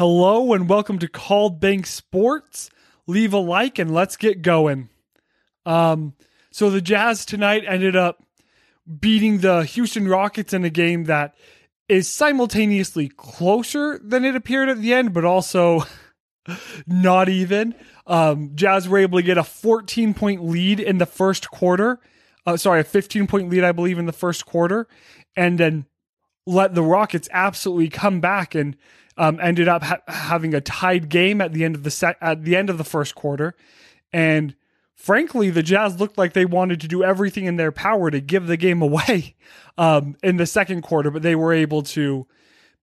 Hello and welcome to Called Bank Sports. Leave a like and let's get going. So the Jazz tonight ended up beating the Houston Rockets in a game that is simultaneously closer than it appeared at the end, but also not even. Jazz were able to get a 14-point lead in the first quarter. A 15-point lead, I believe, in the first quarter. And then let the Rockets absolutely come back and ended up having a tied game at the end of the first quarter. And frankly, the Jazz looked like they wanted to do everything in their power to give the game away in the second quarter, but they were able to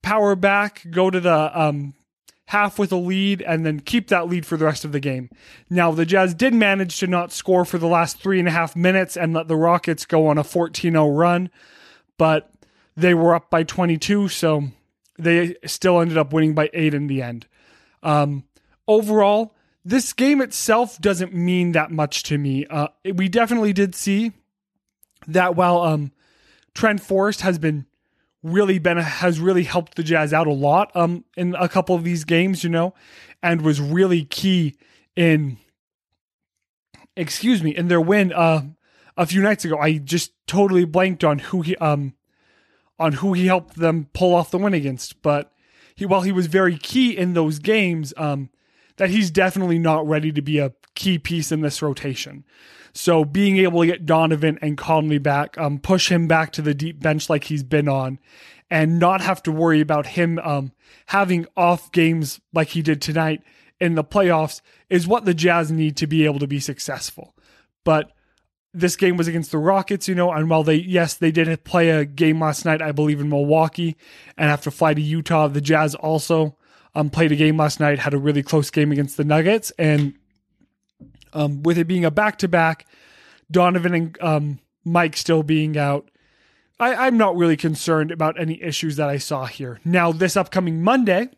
power back, go to the half with a lead, and then keep that lead for the rest of the game. Now, the Jazz did manage to not score for the last 3.5 minutes and let the Rockets go on a 14-0 run, but they were up by 22, so they still ended up winning by 8 in the end. Overall, this game itself doesn't mean that much to me. We definitely did see that while Trent Forrest has really helped the Jazz out a lot in a couple of these games, and was really key in their win a few nights ago. I just totally blanked on who he helped them pull off the win against. But while he was very key in those games, that he's definitely not ready to be a key piece in this rotation. So being able to get Donovan and Conley back, push him back to the deep bench like he's been on, and not have to worry about him having off games like he did tonight in the playoffs is what the Jazz need to be able to be successful. But this game was against the Rockets, and while they did play a game last night, I believe in Milwaukee, and have to fly to Utah, the Jazz also played a game last night, had a really close game against the Nuggets, and with it being a back-to-back, Donovan and Mike still being out, I'm not really concerned about any issues that I saw here. Now, this upcoming Monday,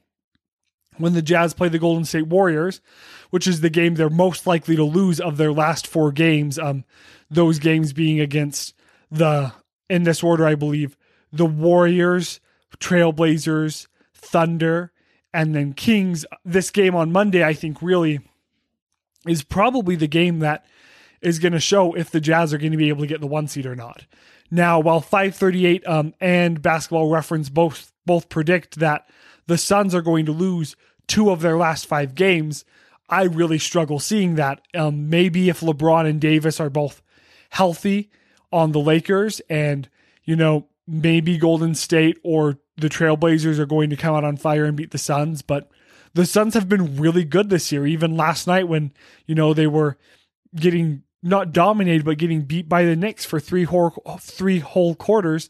when the Jazz play the Golden State Warriors, which is the game they're most likely to lose of their last four games, those games being against in this order, I believe, the Warriors, Trail Blazers, Thunder, and then Kings. This game on Monday, I think, really is probably the game that is going to show if the Jazz are going to be able to get the one seed or not. Now, while 538 and Basketball Reference both predict that the Suns are going to lose 2 of their last 5 games, I really struggle seeing that. Maybe if LeBron and Davis are both healthy on the Lakers, and maybe Golden State or the Trailblazers are going to come out on fire and beat the Suns, but the Suns have been really good this year. Even last night when, they were getting not dominated, but getting beat by the Knicks for three whole quarters,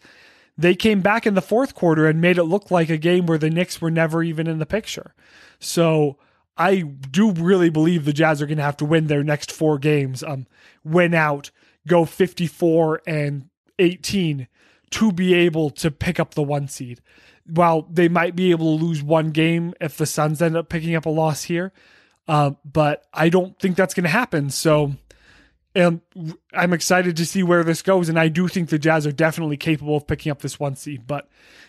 they came back in the fourth quarter and made it look like a game where the Knicks were never even in the picture. So I do really believe the Jazz are going to have to win their next 4 games, win out, go 54-18, to be able to pick up the one seed. While they might be able to lose 1 game if the Suns end up picking up a loss here, but I don't think that's going to happen. So I'm excited to see where this goes, and I do think the Jazz are definitely capable of picking up this one seed, but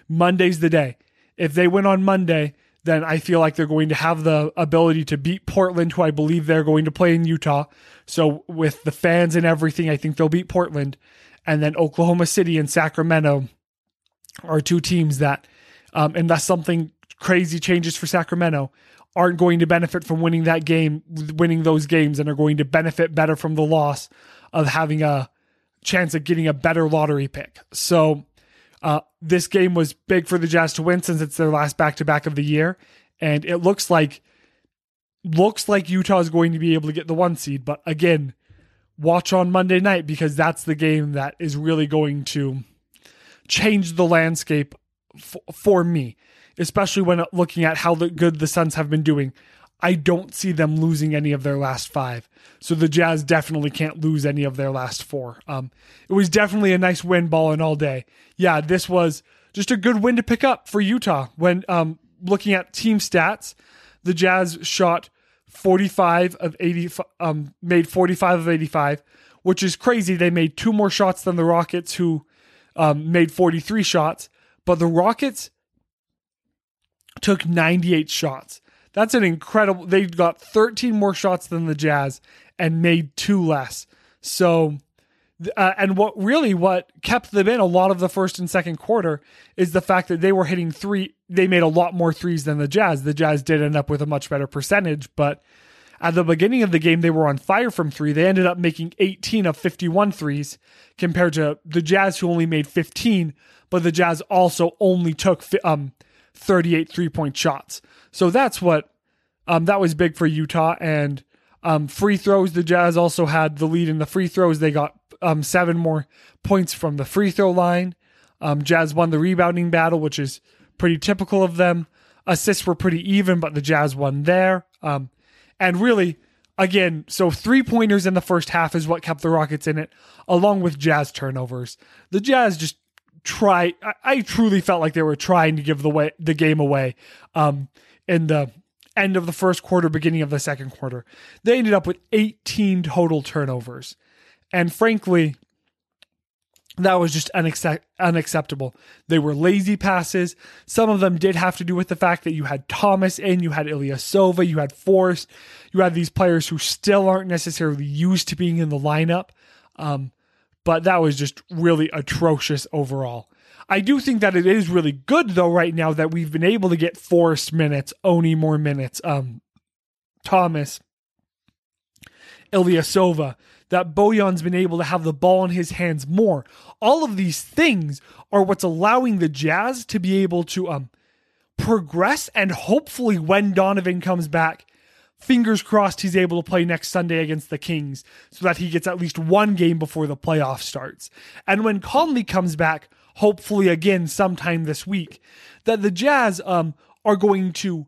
Monday's the day. If they win on Monday, then I feel like they're going to have the ability to beat Portland, who I believe they're going to play in Utah. So with the fans and everything, I think they'll beat Portland. And then Oklahoma City and Sacramento are 2 teams that, unless something crazy changes for Sacramento, aren't going to benefit from winning those games, and are going to benefit better from the loss of having a chance of getting a better lottery pick. So this game was big for the Jazz to win, since it's their last back-to-back of the year. And it looks like Utah is going to be able to get the one seed. But again, watch on Monday night, because that's the game that is really going to change the landscape for me, especially when looking at how good the Suns have been doing. I don't see them losing any of their last 5. So the Jazz definitely can't lose any of their last 4. It was definitely a nice win, ball in all day. Yeah, this was just a good win to pick up for Utah. When looking at team stats, the Jazz shot 45 of 85, which is crazy. They made 2 more shots than the Rockets, who made 43 shots, but the Rockets took 98 shots. That's an incredible... They got 13 more shots than the Jazz and made 2 less. So... and what kept them in a lot of the first and second quarter is the fact that they were hitting three. They made a lot more threes than the Jazz. The Jazz did end up with a much better percentage, but at the beginning of the game, they were on fire from three. They ended up making 18 of 51 threes compared to the Jazz, who only made 15, but the Jazz also only took 38 three-point shots. So that's what that was big for Utah. And free throws, the Jazz also had the lead in the free throws. They got 7 more points from the free throw line. Jazz won the rebounding battle, which is pretty typical of them. Assists were pretty even, but the Jazz won there. And really, again, so 3-pointers in the first half is what kept the Rockets in it, along with Jazz turnovers. The Jazz just I truly felt like they were trying to give the game away in the end of the first quarter, beginning of the second quarter. They ended up with 18 total turnovers. And frankly, that was just unacceptable. They were lazy passes. Some of them did have to do with the fact that you had Thomas in, you had Ilyasova, you had Forrest, you had these players who still aren't necessarily used to being in the lineup. But that was just really atrocious overall. I do think that it is really good, though, right now that we've been able to get Forrest minutes, Oni more minutes, Thomas, Ilyasova, that Bojan's been able to have the ball in his hands more. All of these things are what's allowing the Jazz to be able to progress, and hopefully when Donovan comes back, fingers crossed he's able to play next Sunday against the Kings so that he gets at least one game before the playoff starts. And when Conley comes back, hopefully again sometime this week, that the Jazz are going to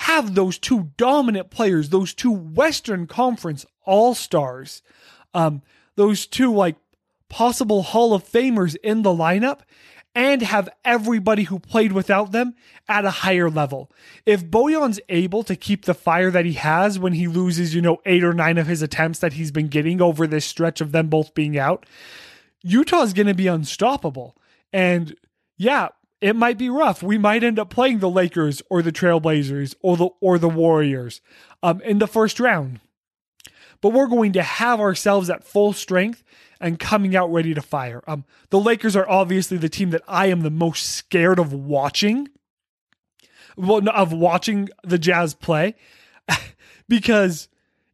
have those 2 dominant players, those 2 Western Conference All-Stars, those 2 like possible Hall of Famers in the lineup, and have everybody who played without them at a higher level. If Bojan's able to keep the fire that he has when he loses, 8 or 9 of his attempts that he's been getting over this stretch of them both being out, Utah's going to be unstoppable. And yeah, it might be rough. We might end up playing the Lakers or the Trail Blazers or the Warriors in the first round. But we're going to have ourselves at full strength and coming out ready to fire. The Lakers are obviously the team that I am the most scared of watching. Well, of watching the Jazz play. Because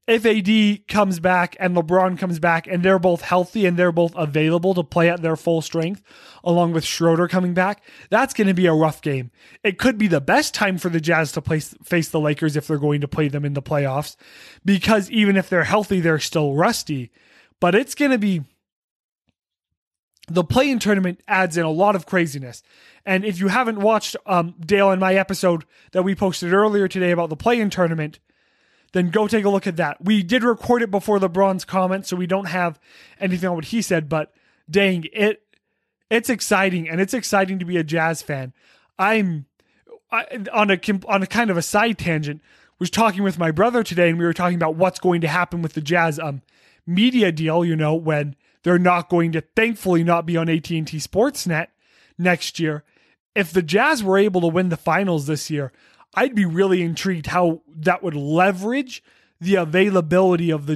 if AD comes back and LeBron comes back and they're both healthy and they're both available to play at their full strength, along with Schroeder coming back, that's going to be a rough game. It could be the best time for the Jazz to face the Lakers if they're going to play them in the playoffs, because even if they're healthy, they're still rusty. But it's going to be... The play-in tournament adds in a lot of craziness. And if you haven't watched Dale and my episode that we posted earlier today about the play-in tournament, then go take a look at that. We did record it before LeBron's comment, so we don't have anything on what he said, but dang, it's exciting, and it's exciting to be a Jazz fan. I'm on a kind of a side tangent, was talking with my brother today, and we were talking about what's going to happen with the Jazz media deal, when they're not going to, thankfully, not be on AT&T Sportsnet next year. If the Jazz were able to win the finals this year, I'd be really intrigued how that would leverage the availability of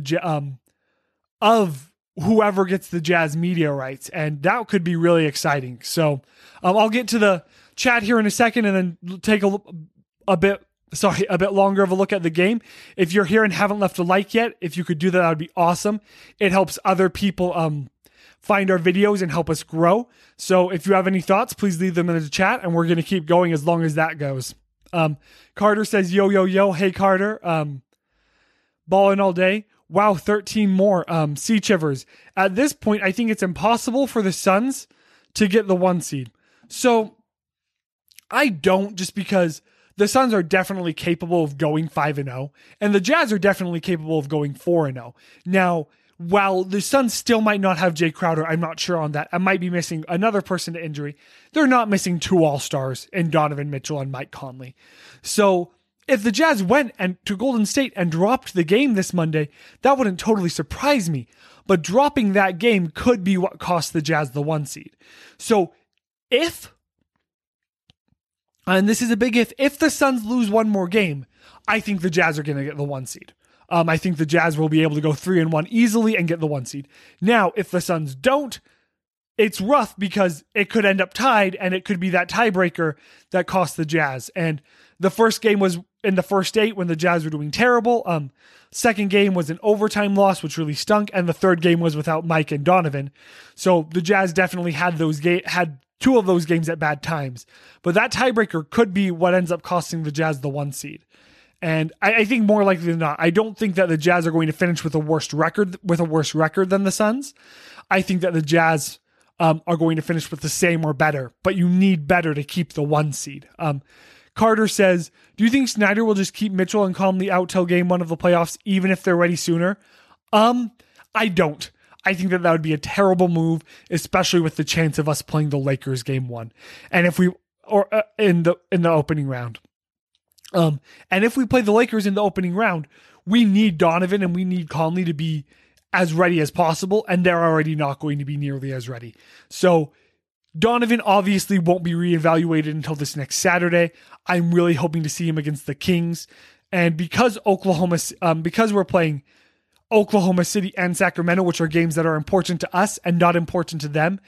of whoever gets the Jazz media rights, and that could be really exciting. So I'll get to the chat here in a second, and then take a bit longer of a look at the game. If you're here and haven't left a like yet, if you could do that would be awesome. It helps other people find our videos and help us grow. So if you have any thoughts, please leave them in the chat, and we're going to keep going as long as that goes. Carter says, yo. Hey, Carter, balling all day. Wow. 13 more, Sea Chivers. At this point, I think it's impossible for the Suns to get the 1 seed. So I don't, just because the Suns are definitely capable of going 5-0 and the Jazz are definitely capable of going 4-0. Now, while the Suns still might not have Jay Crowder, I'm not sure on that. I might be missing another person to injury. They're not missing 2 All-Stars in Donovan Mitchell and Mike Conley. So if the Jazz went to Golden State and dropped the game this Monday, that wouldn't totally surprise me. But dropping that game could be what cost the Jazz the 1 seed. So if and this is a big if the Suns lose one more game, I think the Jazz are going to get the 1 seed. I think the Jazz will be able to go 3-1 easily and get the 1 seed. Now, if the Suns don't, it's rough because it could end up tied, and it could be that tiebreaker that cost the Jazz. And the first game was in the first 8 when the Jazz were doing terrible. Second game was an overtime loss, which really stunk. And the third game was without Mike and Donovan. So the Jazz definitely had had two of those games at bad times. But that tiebreaker could be what ends up costing the Jazz the 1 seed. And I think more likely than not, I don't think that the Jazz are going to finish with a worse record than the Suns. I think that the Jazz are going to finish with the same or better, but you need better to keep the 1 seed. Carter says, do you think Snyder will just keep Mitchell and Conley out till game 1 of the playoffs, even if they're ready sooner? I don't. I think that would be a terrible move, especially with the chance of us playing the Lakers game 1. And if in the opening round. And if we play the Lakers in the opening round, we need Donovan and we need Conley to be as ready as possible, and they're already not going to be nearly as ready. So Donovan obviously won't be reevaluated until this next Saturday. I'm really hoping to see him against the Kings. And because we're playing Oklahoma City and Sacramento, which are games that are important to us and not important to them,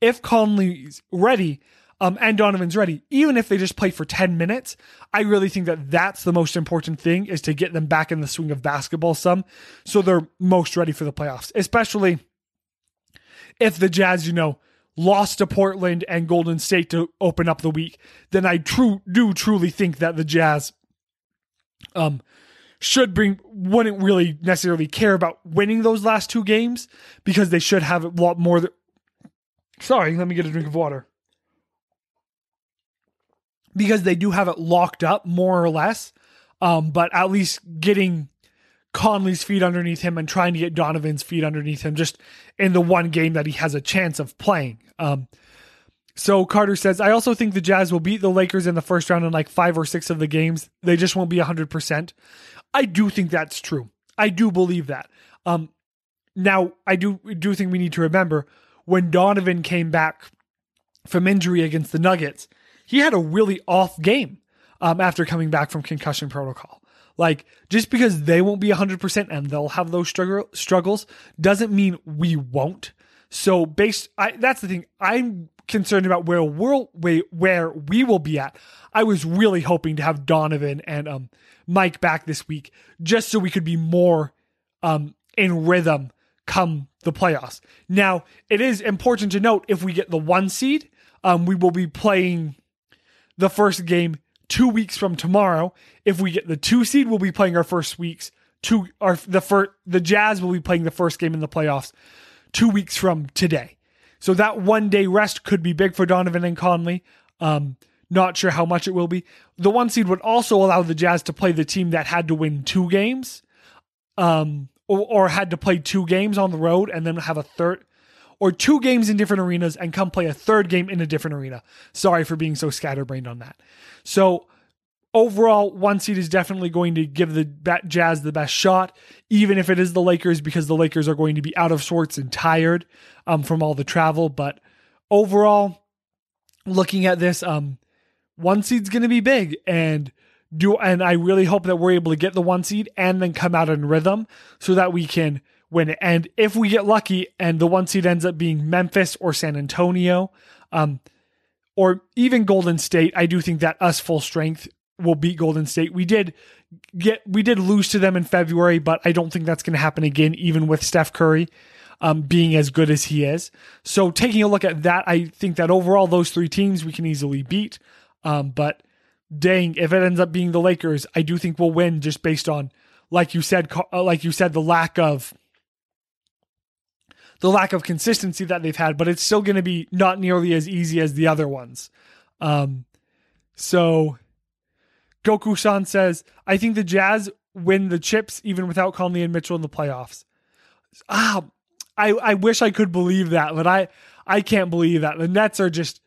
if Conley's ready, and Donovan's ready, even if they just play for 10 minutes, I really think that that's the most important thing, is to get them back in the swing of basketball some, so they're most ready for the playoffs, especially if the Jazz, lost to Portland and Golden State to open up the week. Then I truly think that the Jazz wouldn't really necessarily care about winning those last 2 games, because they should have a lot more. Sorry, let me get a drink of water. Because they do have it locked up, more or less. But at least getting Conley's feet underneath him and trying to get Donovan's feet underneath him just in the one game that he has a chance of playing. So Carter says, I also think the Jazz will beat the Lakers in the first round in 5 or 6 of the games. They just won't be 100%. I do think that's true. I do believe that. Now, I do think we need to remember, when Donovan came back from injury against the Nuggets, he had a really off game after coming back from concussion protocol. Just because they won't be 100% and they'll have those struggles doesn't mean we won't. So that's the thing. I'm concerned about where we will be at. I was really hoping to have Donovan and Mike back this week, just so we could be more in rhythm come the playoffs. Now, it is important to note, if we get the 1 seed, we will be playing the first game 2 weeks from tomorrow. If we get the 2 seed, we'll be playing our first weeks. The Jazz will be playing the first game in the playoffs 2 weeks from today. So that 1 day rest could be big for Donovan and Conley. Not sure how much it will be. The 1 seed would also allow the Jazz to play the team that had to win 2 games, or had to play 2 games on the road and then have a third, or 2 games in different arenas and come play a third game in a different arena. Sorry for being so scatterbrained on that. So overall, 1 seed is definitely going to give the Jazz the best shot, even if it is the Lakers, because the Lakers are going to be out of sorts and tired from all the travel. But overall, looking at this, 1 seed's going to be big, and I really hope that we're able to get the 1 seed and then come out in rhythm so that we can win it. And if we get lucky and the 1 seed ends up being Memphis or San Antonio, or even Golden State, I do think that us full strength will beat Golden State. We did lose to them in February, but I don't think that's going to happen again, even with Steph Curry being as good as he is. So taking a look at that, I think that overall those 3 teams we can easily beat. But dang, if it ends up being the Lakers, I do think we'll win, just based on, like you said, the lack of consistency that they've had, but it's still going to be not nearly as easy as the other ones. So Goku-san says, I think the Jazz win the chips even without Conley and Mitchell in the playoffs. I wish I could believe that, but I can't believe that. The Nets are just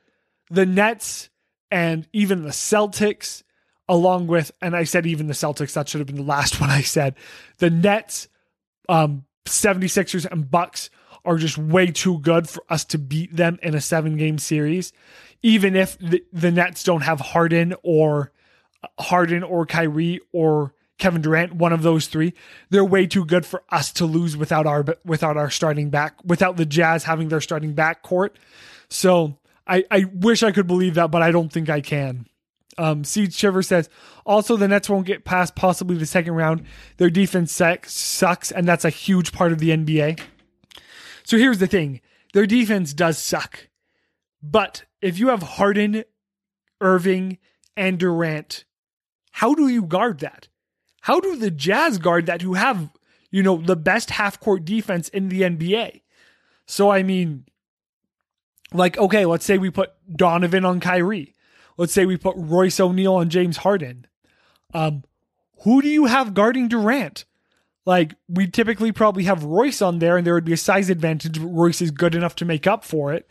the Nets, and even the Celtics, along with, and I said even the Celtics, that should have been the last one I said, the Nets, 76ers, and Bucks are just way too good for us to beat them in a 7-game series. even if the Nets don't have Harden or Kyrie or Kevin Durant, one of those three, they're way too good for us to lose without our starting back, without the Jazz having their starting back court. So I wish I could believe that, but I don't think I can. Seed Shiver says, also the Nets won't get past possibly the second round. Their defense sucks, and that's a huge part of the NBA. So here's the thing. Their defense does suck. But if you have Harden, Irving, and Durant, how do you guard that? How do the Jazz guard that, who have, the best half-court defense in the NBA? So, I mean, okay, let's say we put Donovan on Kyrie. Let's say we put Royce O'Neal on James Harden. Who do you have guarding Durant? We typically probably have Royce on there, and there would be a size advantage, but Royce is good enough to make up for it.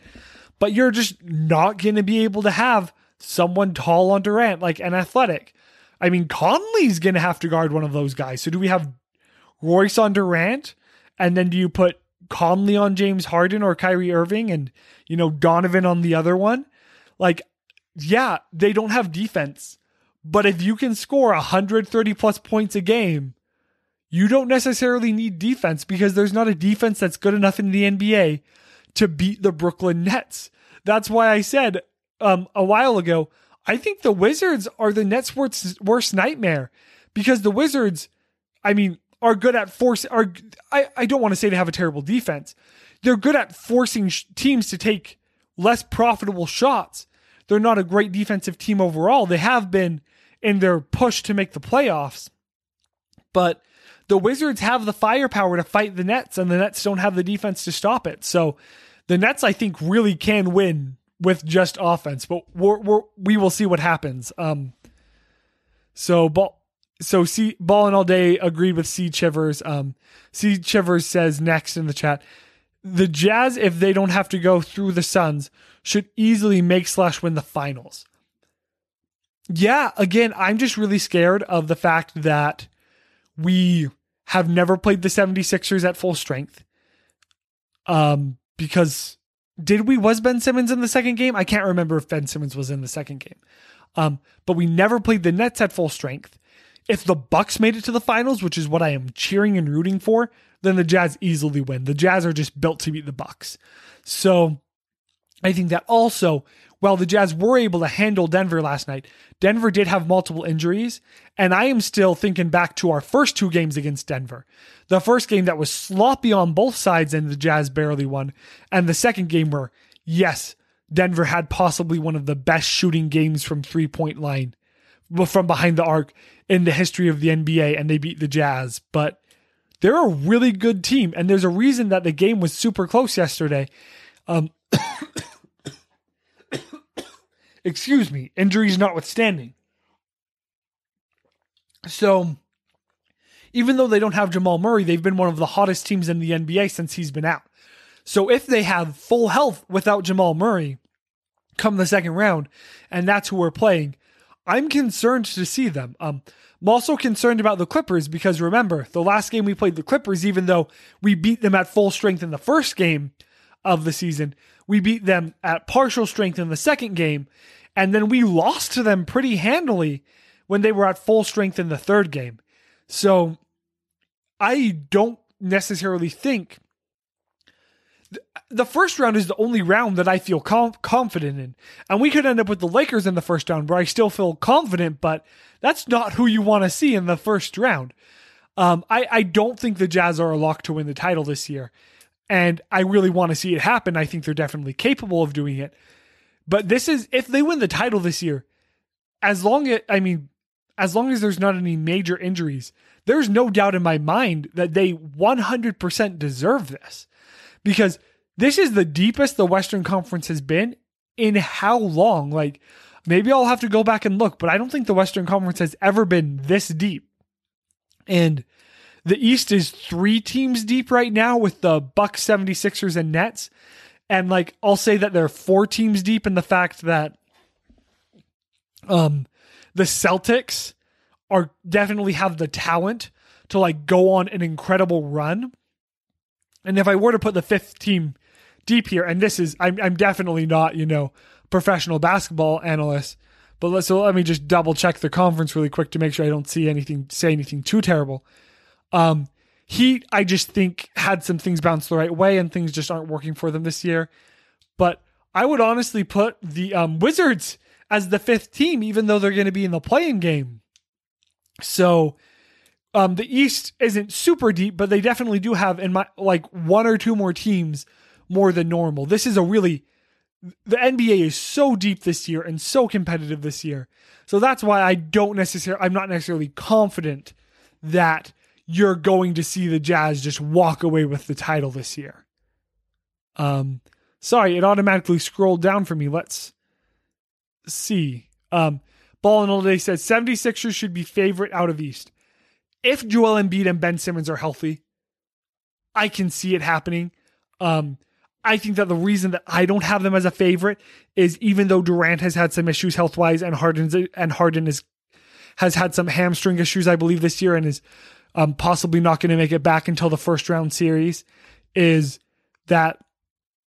But you're just not going to be able to have someone tall on Durant, and athletic. I mean, Conley's going to have to guard one of those guys. So do we have Royce on Durant? And then do you put Conley on James Harden or Kyrie Irving and, Donovan on the other one? Yeah, they don't have defense. But if you can score 130 plus points a game, you don't necessarily need defense, because there's not a defense that's good enough in the NBA to beat the Brooklyn Nets. That's why I said a while ago, I think the Wizards are the Nets' worst nightmare, because the Wizards, are good at I don't want to say they have a terrible defense. They're good at forcing teams to take less profitable shots. They're not a great defensive team overall. They have been in their push to make the playoffs. But the Wizards have the firepower to fight the Nets, and the Nets don't have the defense to stop it. So the Nets, I think, really can win with just offense, but we will see what happens. Ball and All Day agreed with Seed Chivers. Seed Chivers says next in the chat, the Jazz, if they don't have to go through the Suns, should easily make/win the finals. Yeah, again, I'm just really scared of the fact that we have never played the 76ers at full strength. Because was Ben Simmons in the second game? I can't remember if Ben Simmons was in the second game. But we never played the Nets at full strength. If the Bucks made it to the finals, which is what I am cheering and rooting for, then the Jazz easily win. The Jazz are just built to beat the Bucks. So I think that also, while the Jazz were able to handle Denver last night, Denver did have multiple injuries, and I am still thinking back to our first two games against Denver. The first game that was sloppy on both sides and the Jazz barely won, and the second game where, yes, Denver had possibly one of the best shooting games from three-point line, from behind the arc in the history of the NBA, and they beat the Jazz, but they're a really good team, and there's a reason that the game was super close yesterday. Excuse me, injuries notwithstanding. So, even though they don't have Jamal Murray, they've been one of the hottest teams in the NBA since he's been out. So if they have full health without Jamal Murray come the second round, and that's who we're playing, I'm concerned to see them. I'm also concerned about the Clippers, because remember, the last game we played the Clippers, even though we beat them at full strength in the first game of the season, we beat them at partial strength in the second game, and then we lost to them pretty handily when they were at full strength in the third game. So I don't necessarily think the first round is the only round that I feel confident in. And we could end up with the Lakers in the first round, where I still feel confident, but that's not who you want to see in the first round. I don't think the Jazz are a lock to win the title this year, and I really want to see it happen. I think they're definitely capable of doing it. But this is, if they win the title this year, as long as there's not any major injuries, there's no doubt in my mind that they 100% deserve this. Because this is the deepest the Western Conference has been in how long? Maybe I'll have to go back and look, but I don't think the Western Conference has ever been this deep. And the East is three teams deep right now with the Bucks, 76ers, and Nets. And I'll say that they're four teams deep in the fact that the Celtics are definitely have the talent to go on an incredible run. And if I were to put the fifth team deep here, and this is, I'm definitely not, professional basketball analysts. But let me just double check the conference really quick to make sure I don't say anything too terrible. Heat, I just think, had some things bounce the right way and things just aren't working for them this year. But I would honestly put the Wizards as the fifth team, even though they're going to be in the play-in game. So the East isn't super deep, but they definitely do have one or two more teams more than normal. The NBA is so deep this year and so competitive this year. So that's why I'm not necessarily confident that you're going to see the Jazz just walk away with the title this year. Sorry, it automatically scrolled down for me. Let's see. Ball and All Day says 76ers should be favorite out of East. If Joel Embiid and Ben Simmons are healthy, I can see it happening. I think that the reason that I don't have them as a favorite is even though Durant has had some issues health-wise and Harden has had some hamstring issues, I believe, this year and is possibly not going to make it back until the first round series, is that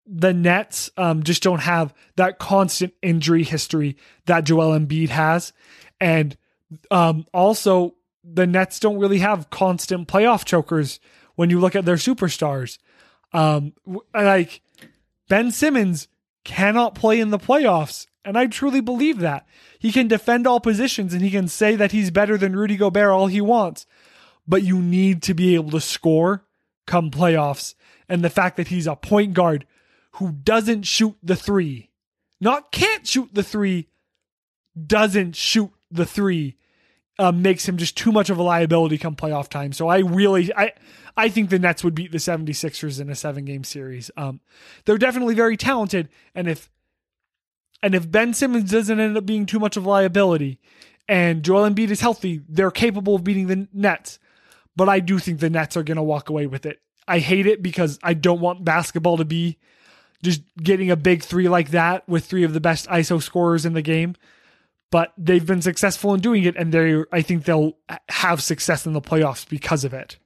the Nets just don't have that constant injury history that Joel Embiid has. And also, the Nets don't really have constant playoff chokers when you look at their superstars. Ben Simmons cannot play in the playoffs, and I truly believe that. He can defend all positions, and he can say that he's better than Rudy Gobert all he wants, but you need to be able to score come playoffs. And the fact that he's a point guard who doesn't shoot the three, not can't shoot the three, doesn't shoot the three, makes him just too much of a liability come playoff time. So I think the Nets would beat the 76ers in a 7-game series. They're definitely very talented. And if Ben Simmons doesn't end up being too much of a liability and Joel Embiid is healthy, they're capable of beating the Nets. But I do think the Nets are going to walk away with it. I hate it because I don't want basketball to be just getting a big three like that with three of the best ISO scorers in the game. But they've been successful in doing it, and I think they'll have success in the playoffs because of it.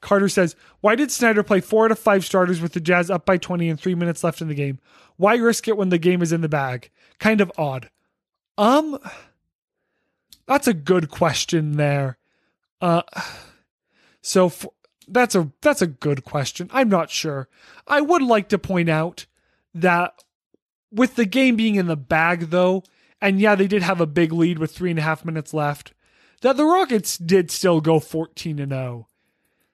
Carter says, why did Snyder play 4 out of 5 starters with the Jazz up by 20 and 3 minutes left in the game? Why risk it when the game is in the bag? Kind of odd. That's a good question there. That's a good question. I'm not sure. I would like to point out that with the game being in the bag, though, and yeah, they did have a big lead with 3.5 minutes left, that the Rockets did still go 14-0.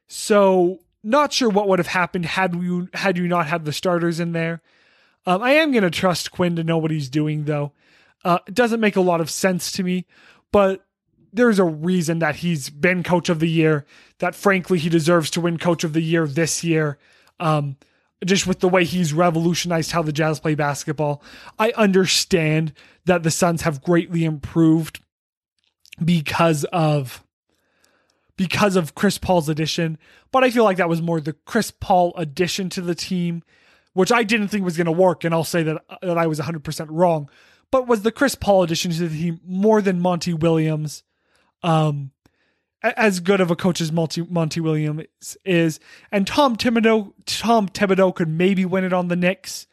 So not sure what would have happened had you not had the starters in there. I am going to trust Quinn to know what he's doing, though. It doesn't make a lot of sense to me, but there's a reason that he's been Coach of the Year, that frankly he deserves to win Coach of the Year this year. Just with the way he's revolutionized how the Jazz play basketball. I understand that the Suns have greatly improved because of Chris Paul's addition, but I feel like that was more the Chris Paul addition to the team, which I didn't think was going to work, and I'll say that I was 100% wrong, but was the Chris Paul addition to the team more than Monty Williams, as good of a coach as Monty Williams is. And Tom Thibodeau could maybe win it on the Knicks.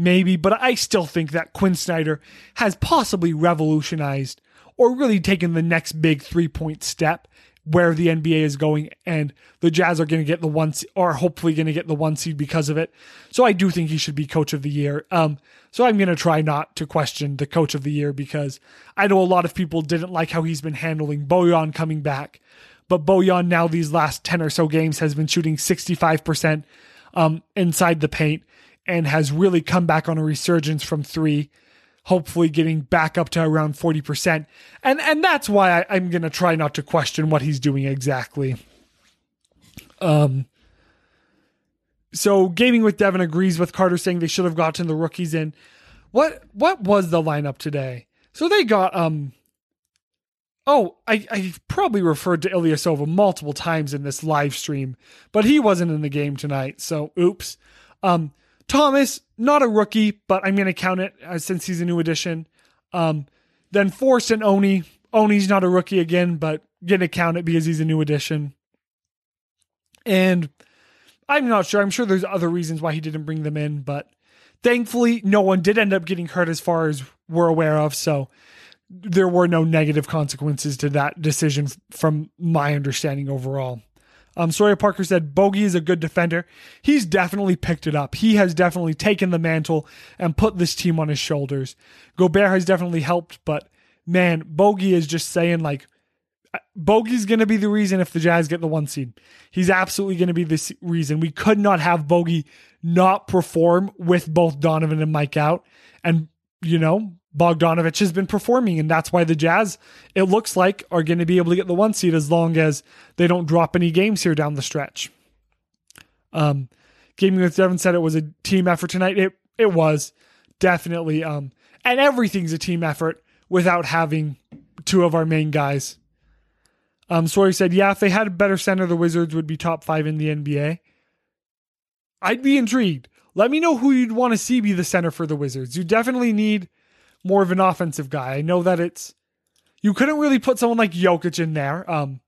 Maybe. But I still think that Quinn Snyder has possibly revolutionized or really taken the next big 3-point step where the NBA is going, and the Jazz are going to get the one seed, or hopefully going to get the one seed because of it. So I do think he should be Coach of the Year. So I'm going to try not to question the Coach of the Year, because I know a lot of people didn't like how he's been handling Bojan coming back, but Bojan now these last 10 or so games has been shooting 65% inside the paint and has really come back on a resurgence from three, hopefully getting back up to around 40%. And that's why I'm going to try not to question what he's doing exactly. So Gaming with Devin agrees with Carter, saying they should have gotten the rookies in. What was the lineup today? So they got, I probably referred to Ilyasova multiple times in this live stream, but he wasn't in the game tonight. So oops. Thomas, not a rookie, but I'm going to count it since he's a new addition. Then Forrest and Oni. Oni's not a rookie again, but going to count it because he's a new addition. And I'm not sure. I'm sure there's other reasons why he didn't bring them in, but Thankfully, no one did end up getting hurt as far as we're aware of, so there were no negative consequences to that decision from my understanding overall. Sawyer Parker said, Bogey is a good defender. He's definitely picked it up. He has definitely taken the mantle and put this team on his shoulders. Gobert has definitely helped, but man, Bogey is just saying, like, Bogey's going to be the reason if the Jazz get the one seed. He's absolutely going to be the reason. We could not have Bogey not perform with both Donovan and Mike out. And, you know, Bogdanovic has been performing, and that's why the Jazz, it looks like, are going to be able to get the one seed as long as they don't drop any games here down the stretch. Gaming with Devin said it was a team effort tonight. It was, definitely. And everything's a team effort without having two of our main guys. Sawyer said, yeah, if they had a better center, the Wizards would be top 5 in the NBA. I'd be intrigued. Let me know who you'd want to see be the center for the Wizards. You definitely need more of an offensive guy. I know that you couldn't really put someone like Jokic in there. And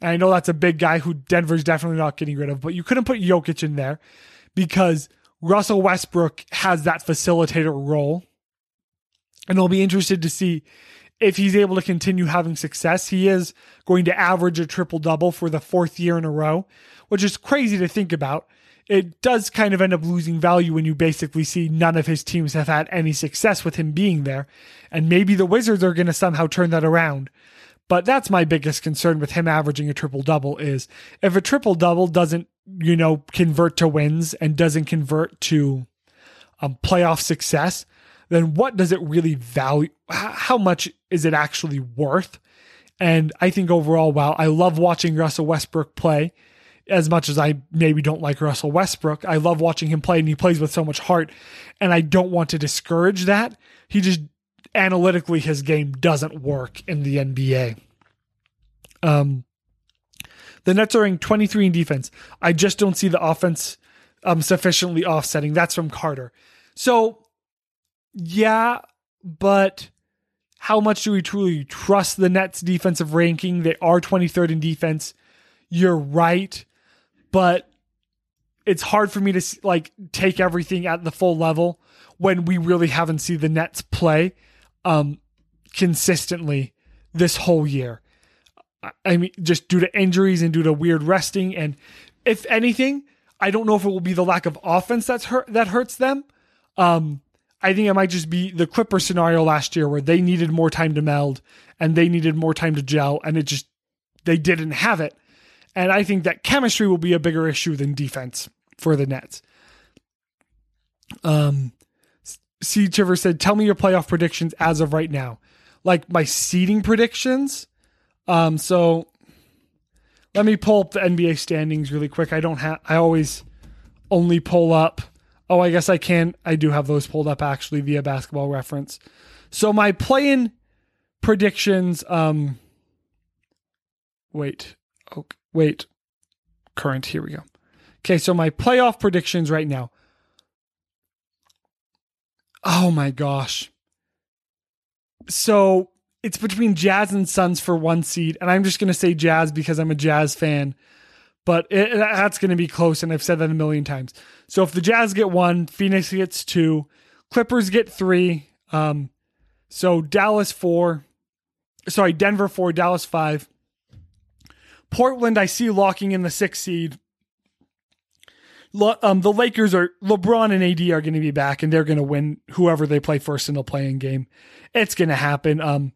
I know that's a big guy who Denver's definitely not getting rid of, but you couldn't put Jokic in there because Russell Westbrook has that facilitator role. And I'll be interested to see if he's able to continue having success. He is going to average a triple-double for the 4th year in a row, which is crazy to think about. It does kind of end up losing value when you basically see none of his teams have had any success with him being there. And maybe the Wizards are going to somehow turn that around. But that's my biggest concern with him averaging a triple-double is if a triple-double doesn't, you know, convert to wins and doesn't convert to playoff success, then what does it really value? How much is it actually worth? And I think overall, while I love watching Russell Westbrook play, as much as I maybe don't like Russell Westbrook, I love watching him play, and he plays with so much heart, and I don't want to discourage that. He just, analytically, his game doesn't work in the NBA. The Nets are in 23 in defense. I just don't see the offense sufficiently offsetting. That's from Carter. So, yeah, but how much do we truly trust the Nets' defensive ranking? They are 23rd in defense. You're right. But it's hard for me to like take everything at the full level when we really haven't seen the Nets play consistently this whole year. I mean, just due to injuries and due to weird resting. And if anything, I don't know if it will be the lack of offense that hurts them. I think it might just be the Clippers scenario last year where they needed more time to meld and they needed more time to gel, and they didn't have it. And I think that chemistry will be a bigger issue than defense for the Nets. C. Chivers said, tell me your playoff predictions as of right now. Like my seeding predictions. So let me pull up the NBA standings really quick. I always only pull up. Oh, I guess I can. I do have those pulled up actually via Basketball Reference. So my play-in predictions. Wait, current, here we go. Okay, so my playoff predictions right now. Oh my gosh. So it's between Jazz and Suns for one seed, and I'm just going to say Jazz because I'm a Jazz fan, but that's going to be close, and I've said that a million times. So if the Jazz get 1, Phoenix gets 2, Clippers get 3, so Denver 4, Dallas 5. Portland, I see locking in the 6th seed. The Lakers are LeBron and AD are going to be back, and they're going to win whoever they play first in the play-in game. It's going to happen.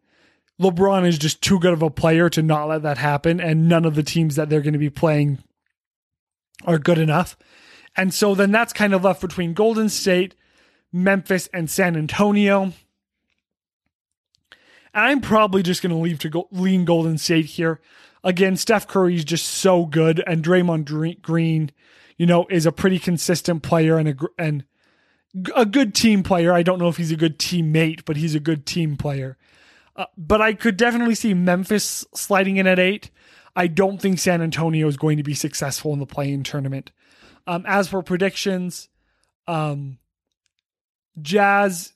LeBron is just too good of a player to not let that happen, and none of the teams that they're going to be playing are good enough. And so then that's kind of left between Golden State, Memphis, and San Antonio. I'm probably just going to lean Golden State here. Again, Steph Curry is just so good, and Draymond Green, you know, is a pretty consistent player and a good team player. I don't know if he's a good teammate, but he's a good team player. But I could definitely see Memphis sliding in at 8. I don't think San Antonio is going to be successful in the play-in tournament. As for predictions, Jazz,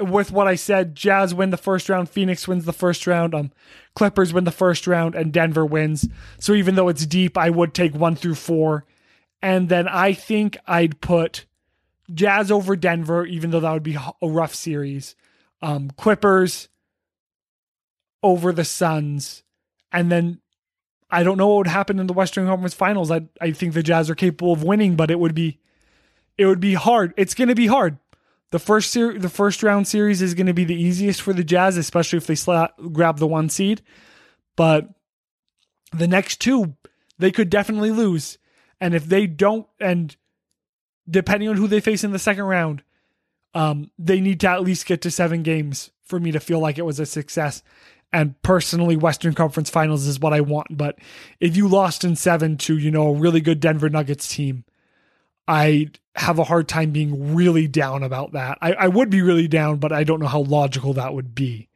with what I said, Jazz win the first round, Phoenix wins the first round, Clippers win the first round, and Denver wins. So even though it's deep, I would take 1 through 4. And then I think I'd put Jazz over Denver, even though that would be a rough series. Clippers over the Suns. And then I don't know what would happen in the Western Conference Finals. I think the Jazz are capable of winning, but it would be hard. It's going to be hard. The first round series is going to be the easiest for the Jazz, especially if they grab the one seed. But the next two, they could definitely lose. And if they don't, and depending on who they face in the second round, they need to at least get to 7 games for me to feel like it was a success. And personally, Western Conference Finals is what I want. But if you lost in 7 to, a really good Denver Nuggets team, I have a hard time being really down about that. I would be really down, but I don't know how logical that would be.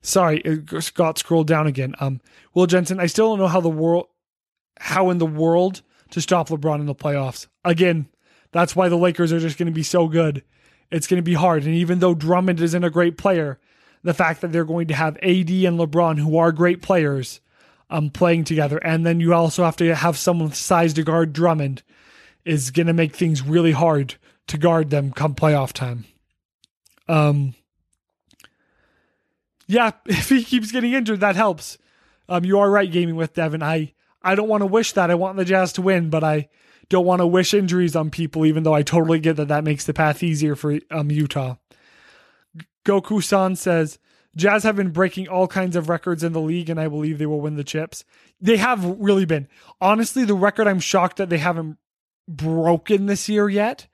Sorry, Scott, scroll down again. Will Jensen, I still don't know how in the world to stop LeBron in the playoffs. Again, that's why the Lakers are just going to be so good. It's going to be hard. And even though Drummond isn't a great player, the fact that they're going to have AD and LeBron, who are great players, playing together, and then you also have to have someone with size to guard Drummond, is going to make things really hard to guard them come playoff time. Yeah, if he keeps getting injured, that helps. You are right, Gaming with Devin. I don't want to wish that. I want the Jazz to win, but I don't want to wish injuries on people, even though I totally get that makes the path easier for Utah. Goku-san says, Jazz have been breaking all kinds of records in the league, and I believe they will win the chips. They have really been. Honestly, the record I'm shocked that they haven't broken this year yet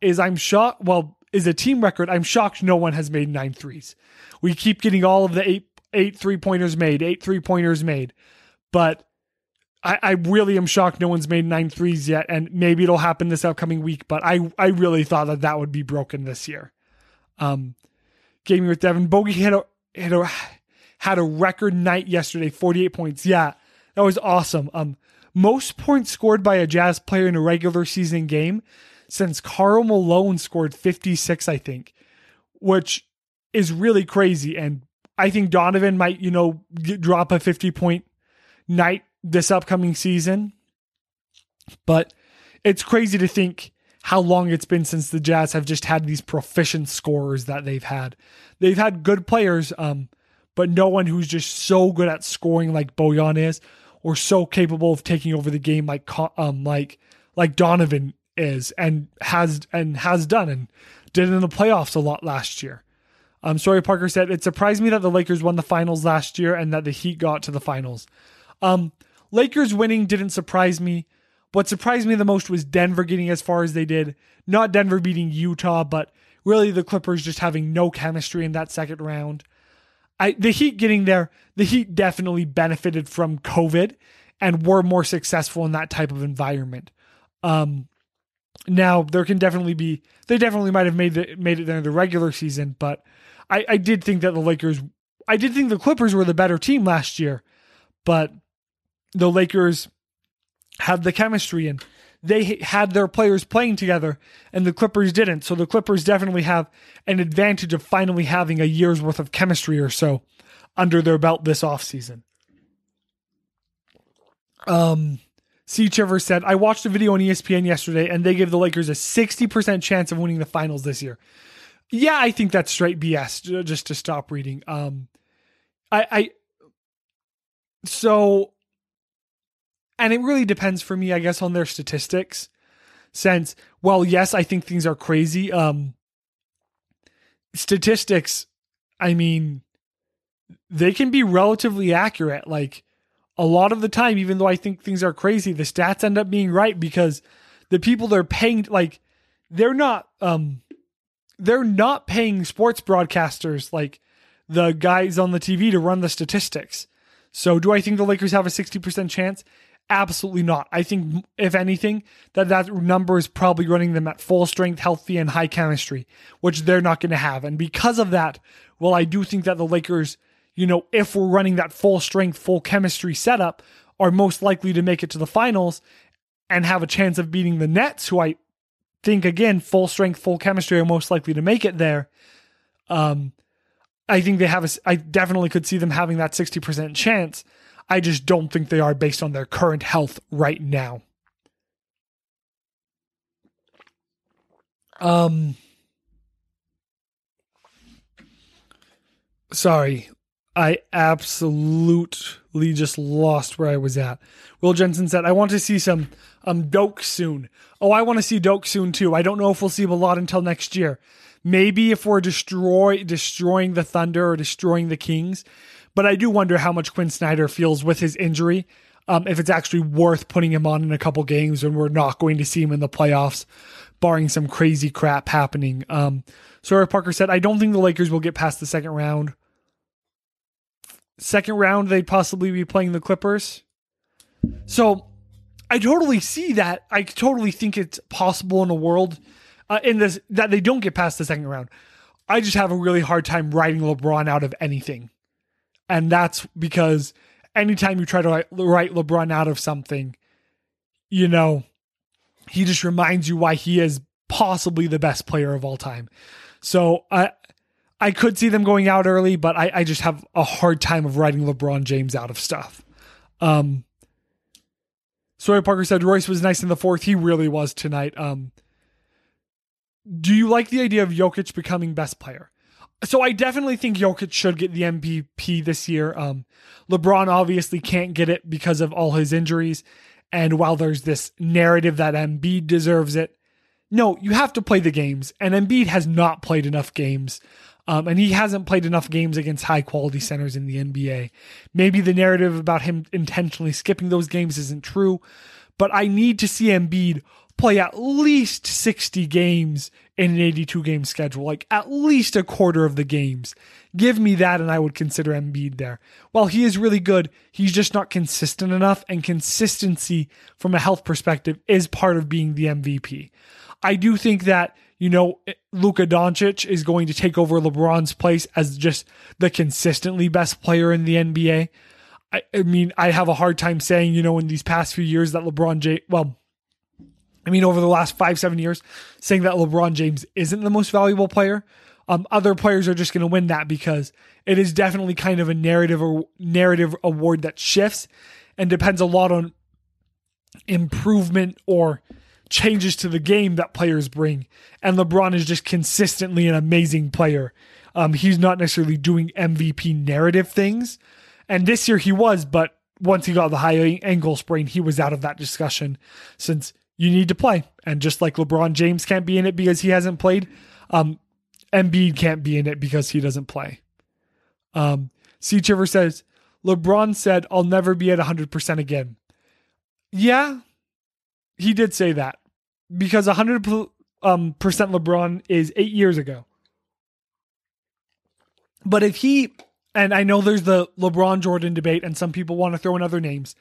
is a team record. I'm shocked no one has made 9 threes. We keep getting all of the eight three-pointers made. But I really am shocked no one's made 9 threes yet, and maybe it'll happen this upcoming week, but I really thought that would be broken this year. Gaming with Devin, Bogey had a record night yesterday, 48 points. Yeah, that was awesome. Most points scored by a Jazz player in a regular season game since Karl Malone scored 56, I think, which is really crazy. And I think Donovan might, drop a 50-point night this upcoming season. But it's crazy to think how long it's been since the Jazz have just had these proficient scorers that they've had. They've had good players, but no one who's just so good at scoring like Bojan is, or so capable of taking over the game like Donovan is and has done and did in the playoffs a lot last year. Sorry, Parker said, it surprised me that the Lakers won the finals last year and that the Heat got to the finals. Lakers winning didn't surprise me. What surprised me the most was Denver getting as far as they did. Not Denver beating Utah, but really the Clippers just having no chemistry in that second round. The Heat getting there, the Heat definitely benefited from COVID and were more successful in that type of environment. Now, there can definitely be... They definitely might have made it there in the regular season, but I did think that the Lakers... I did think the Clippers were the better team last year, but the Lakers had the chemistry and they had their players playing together and the Clippers didn't. So the Clippers definitely have an advantage of finally having a year's worth of chemistry or so under their belt this offseason. C. Chiver said, I watched a video on ESPN yesterday and they give the Lakers a 60% chance of winning the finals this year. Yeah, I think that's straight BS, just to stop reading. And it really depends for me, I guess, on their statistics. Since, well, yes, I think things are crazy. Statistics, I mean, they can be relatively accurate. Like, a lot of the time, even though I think things are crazy, the stats end up being right because the people they're paying, like, they're not paying sports broadcasters, like the guys on the TV, to run the statistics. So do I think the Lakers have a 60% chance? Absolutely not. I think, if anything, that number is probably running them at full strength, healthy, and high chemistry, which they're not going to have. And because of that, well, I do think that the Lakers, if we're running that full strength, full chemistry setup, are most likely to make it to the finals and have a chance of beating the Nets, who I think, again, full strength, full chemistry, are most likely to make it there. I think they have I definitely could see them having that 60% chance. I just don't think they are based on their current health right now. Sorry. I absolutely just lost where I was at. Will Jensen said, I want to see some Doak soon. Oh, I want to see Doak soon too. I don't know if we'll see him a lot until next year. Maybe if we're destroying the Thunder or destroying the Kings. But I do wonder how much Quinn Snyder feels with his injury. If it's actually worth putting him on in a couple games when we're not going to see him in the playoffs, barring some crazy crap happening. Sarah Parker said, I don't think the Lakers will get past the second round. Second round, they'd possibly be playing the Clippers. So I totally see that. I totally think it's possible in a world in this that they don't get past the second round. I just have a really hard time writing LeBron out of anything. And that's because anytime you try to write LeBron out of something, you know, he just reminds you why he is possibly the best player of all time. So I could see them going out early, but I just have a hard time of writing LeBron James out of stuff. Sawyer Parker said, Royce was nice in the fourth. He really was tonight. Do you like the idea of Jokic becoming best player? So I definitely think Jokic should get the MVP this year. LeBron obviously can't get it because of all his injuries. And while there's this narrative that Embiid deserves it, no, you have to play the games. And Embiid has not played enough games. And he hasn't played enough games against high-quality centers in the NBA. Maybe the narrative about him intentionally skipping those games isn't true, but I need to see Embiid play at least 60 games in an 82-game schedule, like at least a quarter of the games. Give me that, and I would consider Embiid there. While he is really good, he's just not consistent enough, and consistency from a health perspective is part of being the MVP. I do think that, you know, Luka Doncic is going to take over LeBron's place as just the consistently best player in the NBA. I mean, I have a hard time saying, you know, in these past few years that over the last 5-7 years, saying that LeBron James isn't the most valuable player. Other players are just going to win that because it is definitely kind of a narrative award that shifts and depends a lot on improvement or changes to the game that players bring, and LeBron is just consistently an amazing player. He's not necessarily doing MVP narrative things, and this year he was, but once he got the high ankle sprain, he was out of that discussion since you need to play. And just like LeBron James can't be in it because he hasn't played, Embiid can't be in it because he doesn't play. C. Chiver says, LeBron said, I'll never be at 100% again. Yeah, he did say that because 100% LeBron is 8 years ago. But if he, and I know there's the LeBron Jordan debate and some people want to throw in other names,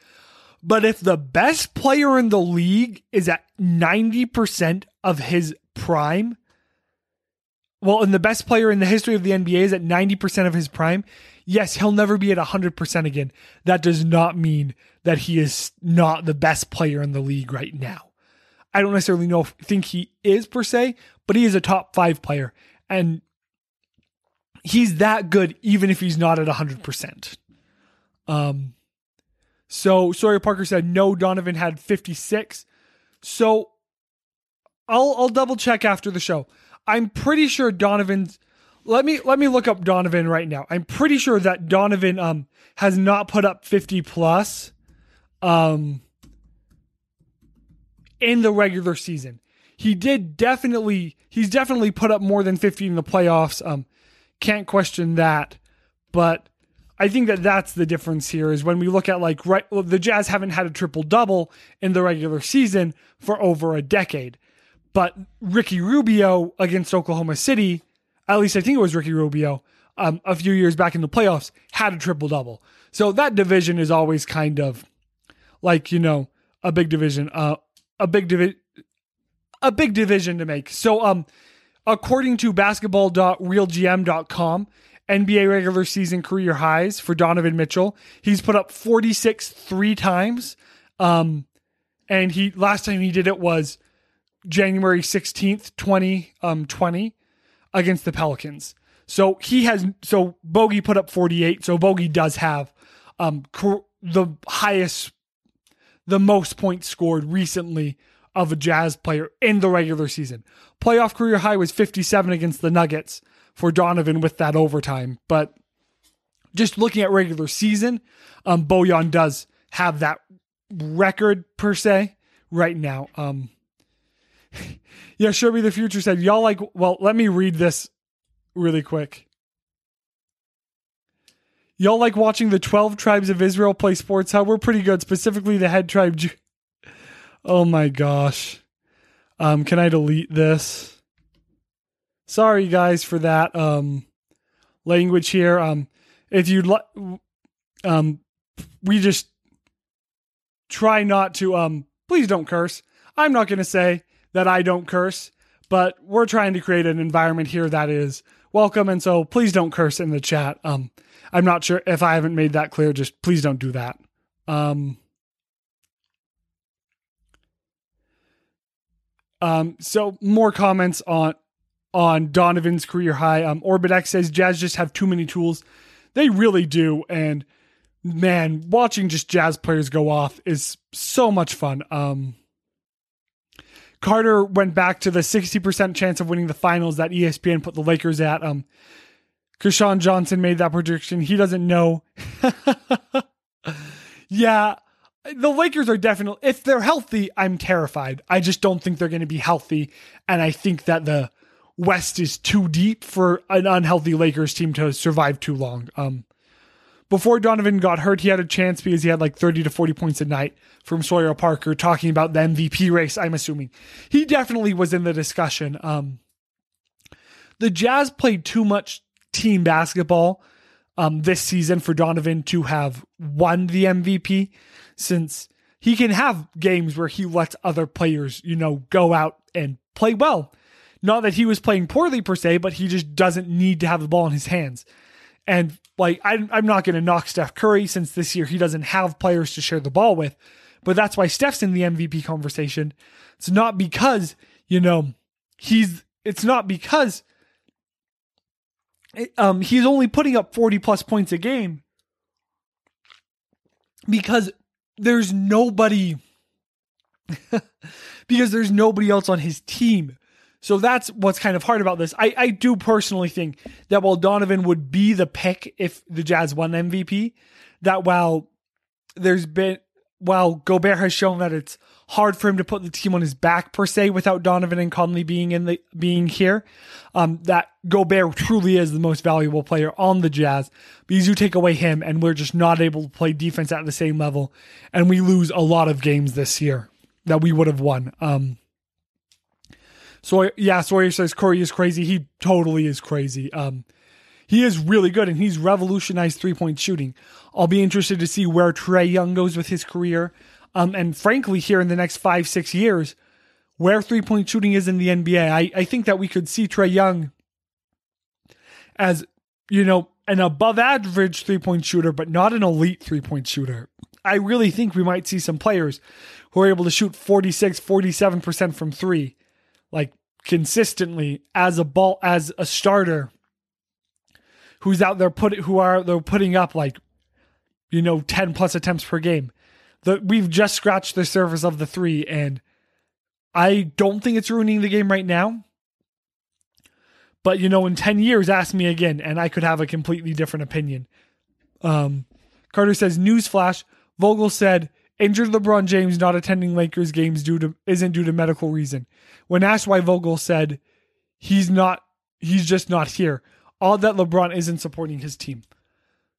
but if the best player in the league is at 90% of his prime, well, and the best player in the history of the NBA is at 90% of his prime, yes, he'll never be at 100% again. That does not mean that he is not the best player in the league right now. I don't necessarily think he is per se, but he is a top 5 player. And he's that good even if he's not at 100%. So Sawyer Parker said, no, Donovan had 56. So I'll double check after the show. I'm pretty sure Donovan's... Let me look up Donovan right now. I'm pretty sure that Donovan has not put up 50 plus in the regular season. He's definitely put up more than 50 in the playoffs. Can't question that. But I think that that's the difference here is when we look at the Jazz haven't had a triple double in the regular season for over a decade. But Ricky Rubio against Oklahoma City, at least I think it was Ricky Rubio, a few years back in the playoffs, had a triple-double. So that division is always kind of like, you know, a big division, a big division to make. So according to basketball.realgm.com, NBA regular season career highs for Donovan Mitchell, he's put up 46 three times. And he last time he did it was January 16th, 2020. Against the Pelicans. So Bogey put up 48. So Bogey does have the most points scored recently of a Jazz player in the regular season. Playoff career high was 57 against the Nuggets for Donovan with that overtime. But just looking at regular season, Bojan does have that record per se right now. Yeah, Sherby the Future said, y'all like, well, let me read this really quick. Y'all like watching the 12 tribes of Israel play sports? How we're pretty good, specifically the head tribe. Oh my gosh. Can I delete this? Sorry guys for that language here. If you'd like, we just try not to, please don't curse. I'm not going to say that I don't curse, but we're trying to create an environment here that is welcome. And so please don't curse in the chat. I'm not sure if I haven't made that clear. Just please don't do that. So more comments on Donovan's career high. Orbidex says Jazz just have too many tools. They really do. And man, watching just Jazz players go off is so much fun. Carter went back to the 60% chance of winning the finals that ESPN put the Lakers at. Kershawn Johnson made that prediction. He doesn't know. Yeah, the Lakers are definitely, if they're healthy, I'm terrified. I just don't think they're going to be healthy. And I think that the West is too deep for an unhealthy Lakers team to survive too long. Before Donovan got hurt, he had a chance because he had like 30 to 40 points a night from Sawyer Parker talking about the MVP race, I'm assuming. He definitely was in the discussion. The Jazz played too much team basketball this season for Donovan to have won the MVP, since he can have games where he lets other players, you know, go out and play well. Not that he was playing poorly per se, but he just doesn't need to have the ball in his hands. And like, I'm not going to knock Steph Curry, since this year he doesn't have players to share the ball with, but that's why Steph's in the MVP conversation. It's not because, you know, he's only putting up 40 plus points a game because there's nobody else on his team. So that's what's kind of hard about this. I do personally think that while Donovan would be the pick if the Jazz won MVP, that while Gobert has shown that it's hard for him to put the team on his back per se without Donovan and Conley being here, that Gobert truly is the most valuable player on the Jazz, because you take away him and we're just not able to play defense at the same level, and we lose a lot of games this year that we would have won. So yeah, Sawyer says Curry is crazy. He totally is crazy. He is really good, and he's revolutionized three-point shooting. I'll be interested to see where Trae Young goes with his career. And frankly, here in the next 5-6 years, where three-point shooting is in the NBA, I think that we could see Trae Young as, you know, an above-average three-point shooter, but not an elite three-point shooter. I really think we might see some players who are able to shoot 46, 47% from three, like consistently as a starter, who are putting up like, you know, 10 plus attempts per game. We've just scratched the surface of the three, and I don't think it's ruining the game right now. But you know, in 10 years, ask me again, and I could have a completely different opinion. Carter says, newsflash, Vogel said, injured LeBron James not attending Lakers games isn't due to medical reason. When asked why, Vogel said he's just not here. Odd that LeBron isn't supporting his team.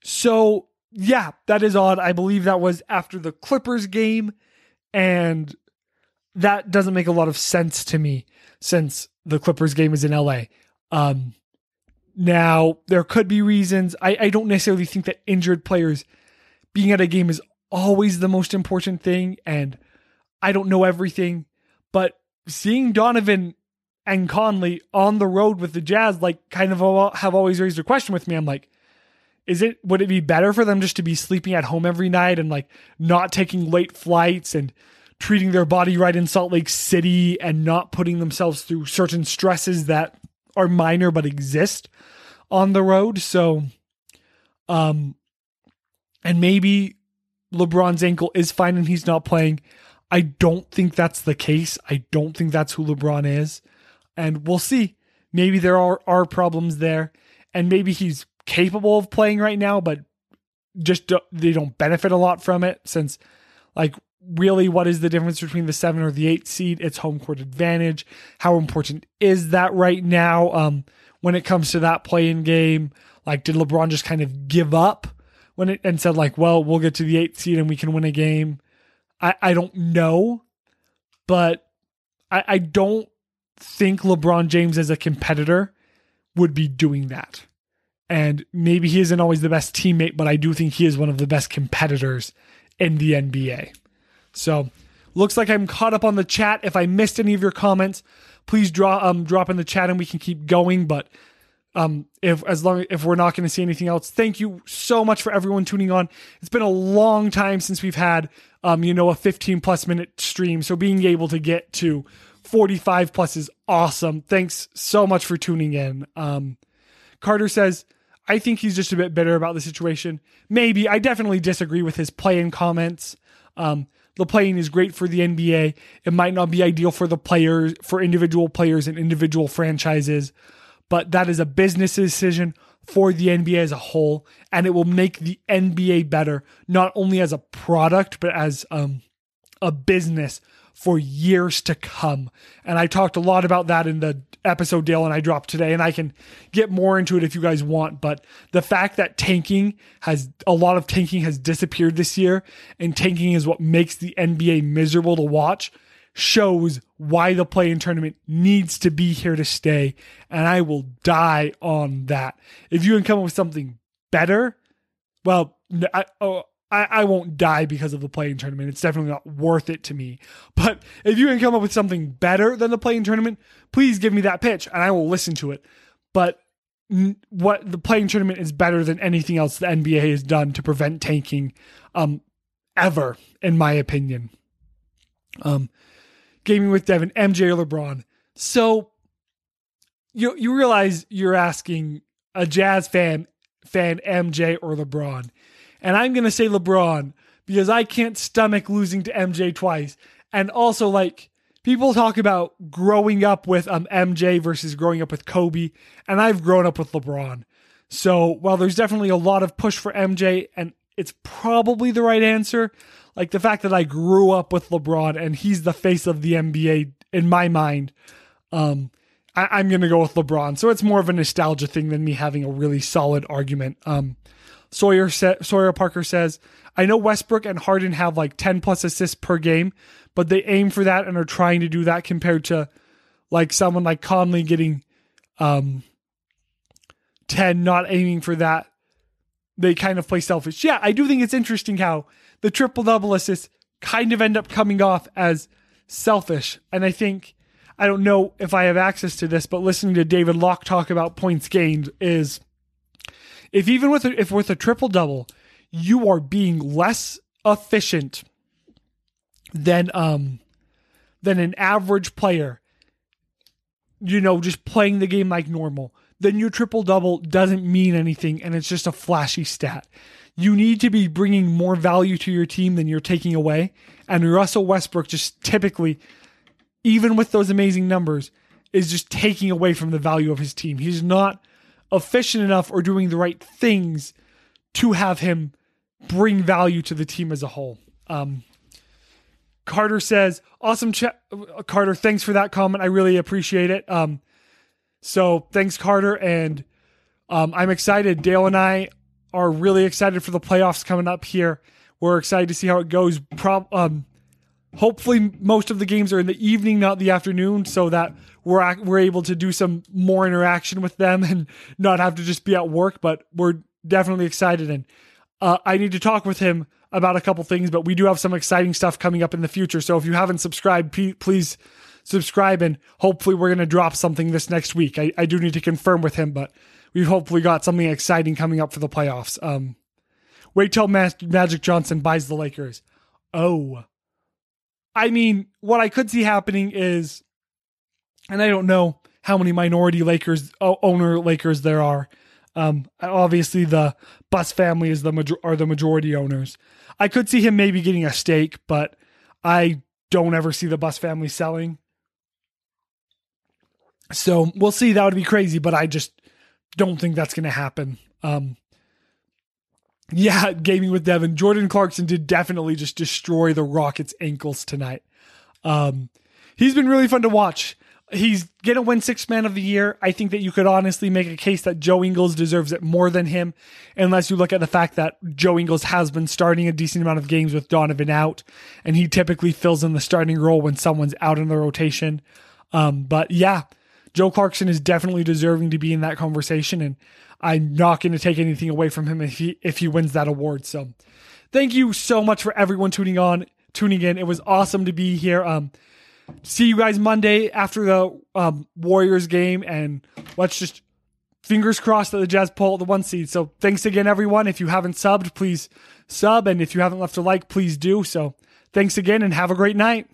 So yeah, that is odd. I believe that was after the Clippers game, and that doesn't make a lot of sense to me since the Clippers game is in LA. Now there could be reasons. I don't necessarily think that injured players being at a game is always the most important thing, and I don't know everything, but seeing Donovan and Conley on the road with the Jazz, like, kind of have always raised a question with me. I'm like, would it be better for them just to be sleeping at home every night and like not taking late flights and treating their body right in Salt Lake City and not putting themselves through certain stresses that are minor but exist on the road? So, and maybe LeBron's ankle is fine and he's not playing. I don't think that's the case. I don't think that's who LeBron is. And we'll see. Maybe there are problems there. And maybe he's capable of playing right now, but just they don't benefit a lot from it, since, like, really, what is the difference between the 7 or the 8 seed? It's home court advantage. How important is that right now when it comes to that play-in game? Like, did LeBron just kind of give up when it and said, like, well, we'll get to the 8 seed and we can win a game? I don't know, but I don't think LeBron James as a competitor would be doing that. And maybe he isn't always the best teammate, but I do think he is one of the best competitors in the NBA. So looks like I'm caught up on the chat. If I missed any of your comments, please drop in the chat and we can keep going. But if we're not going to see anything else, thank you so much for everyone tuning on. It's been a long time since we've had a 15 plus minute stream. So being able to get to 45 plus is awesome. Thanks so much for tuning in. Carter says, I think he's just a bit bitter about the situation. Maybe. I definitely disagree with his play-in comments. The play-in is great for the NBA. It might not be ideal for the players, for individual players and individual franchises, but that is a business decision for the NBA as a whole, and it will make the NBA better, not only as a product, but as a business for years to come. And I talked a lot about that in the episode Dale and I dropped today, and I can get more into it if you guys want, but the fact that a lot of tanking has disappeared this year, and tanking is what makes the NBA miserable to watch, shows why the play-in tournament needs to be here to stay. And I will die on that. If you can come up with something better, well, I won't die because of the play-in tournament. It's definitely not worth it to me. But if you can come up with something better than the play-in tournament, please give me that pitch and I will listen to it. But what the play-in tournament is better than anything else the NBA has done to prevent tanking ever, in my opinion. Gaming with Devin, MJ or LeBron. So you realize you're asking a Jazz fan MJ or LeBron. And I'm going to say LeBron because I can't stomach losing to MJ twice. And also, like, people talk about growing up with MJ versus growing up with Kobe. And I've grown up with LeBron. So while there's definitely a lot of push for MJ, and it's probably the right answer, like, the fact that I grew up with LeBron and he's the face of the NBA in my mind, I'm going to go with LeBron. So it's more of a nostalgia thing than me having a really solid argument. Sawyer Parker says, I know Westbrook and Harden have like 10 plus assists per game, but they aim for that and are trying to do that, compared to like someone like Conley getting 10, not aiming for that. They kind of play selfish. Yeah, I do think it's interesting how the triple-double assists kind of end up coming off as selfish. And I think, I don't know if I have access to this, but listening to David Locke talk about points gained is, If with a triple-double, you are being less efficient than an average player, just playing the game like normal, then your triple-double doesn't mean anything and it's just a flashy stat. You need to be bringing more value to your team than you're taking away. And Russell Westbrook just typically, even with those amazing numbers, is just taking away from the value of his team. He's not efficient enough or doing the right things to have him bring value to the team as a whole. Carter says, awesome chat. Carter, thanks for that comment. I really appreciate it. So thanks, Carter. And I'm excited. Dale and I are really excited for the playoffs coming up here. We're excited to see how it goes. Hopefully most of the games are in the evening, not the afternoon, so that we're able to do some more interaction with them and not have to just be at work. But we're definitely excited, and I need to talk with him about a couple things, but we do have some exciting stuff coming up in the future. So if you haven't subscribed, please subscribe, and hopefully we're going to drop something this next week. I do need to confirm with him, but we've hopefully got something exciting coming up for the playoffs. Wait till Magic Johnson buys the Lakers. Oh, I mean, what I could see happening is, and I don't know how many minority owner Lakers there are. Obviously, the Buss family are the majority owners. I could see him maybe getting a stake, but I don't ever see the Bus family selling. So we'll see. That would be crazy, but I just don't think that's going to happen. Yeah, gaming with Devin. Jordan Clarkson did definitely just destroy the Rockets' ankles tonight. He's been really fun to watch. He's going to win Sixth Man of the Year. I think that you could honestly make a case that Joe Ingles deserves it more than him, unless you look at the fact that Joe Ingles has been starting a decent amount of games with Donovan out, and he typically fills in the starting role when someone's out in the rotation. But yeah, Joe Clarkson is definitely deserving to be in that conversation, and I'm not going to take anything away from him if he wins that award. So thank you so much for everyone tuning in. It was awesome to be here. See you guys Monday after the Warriors game, and let's just fingers crossed that the Jazz pull out the 1 seed. So thanks again, everyone. If you haven't subbed, please sub. And if you haven't left a like, please do. So thanks again and have a great night.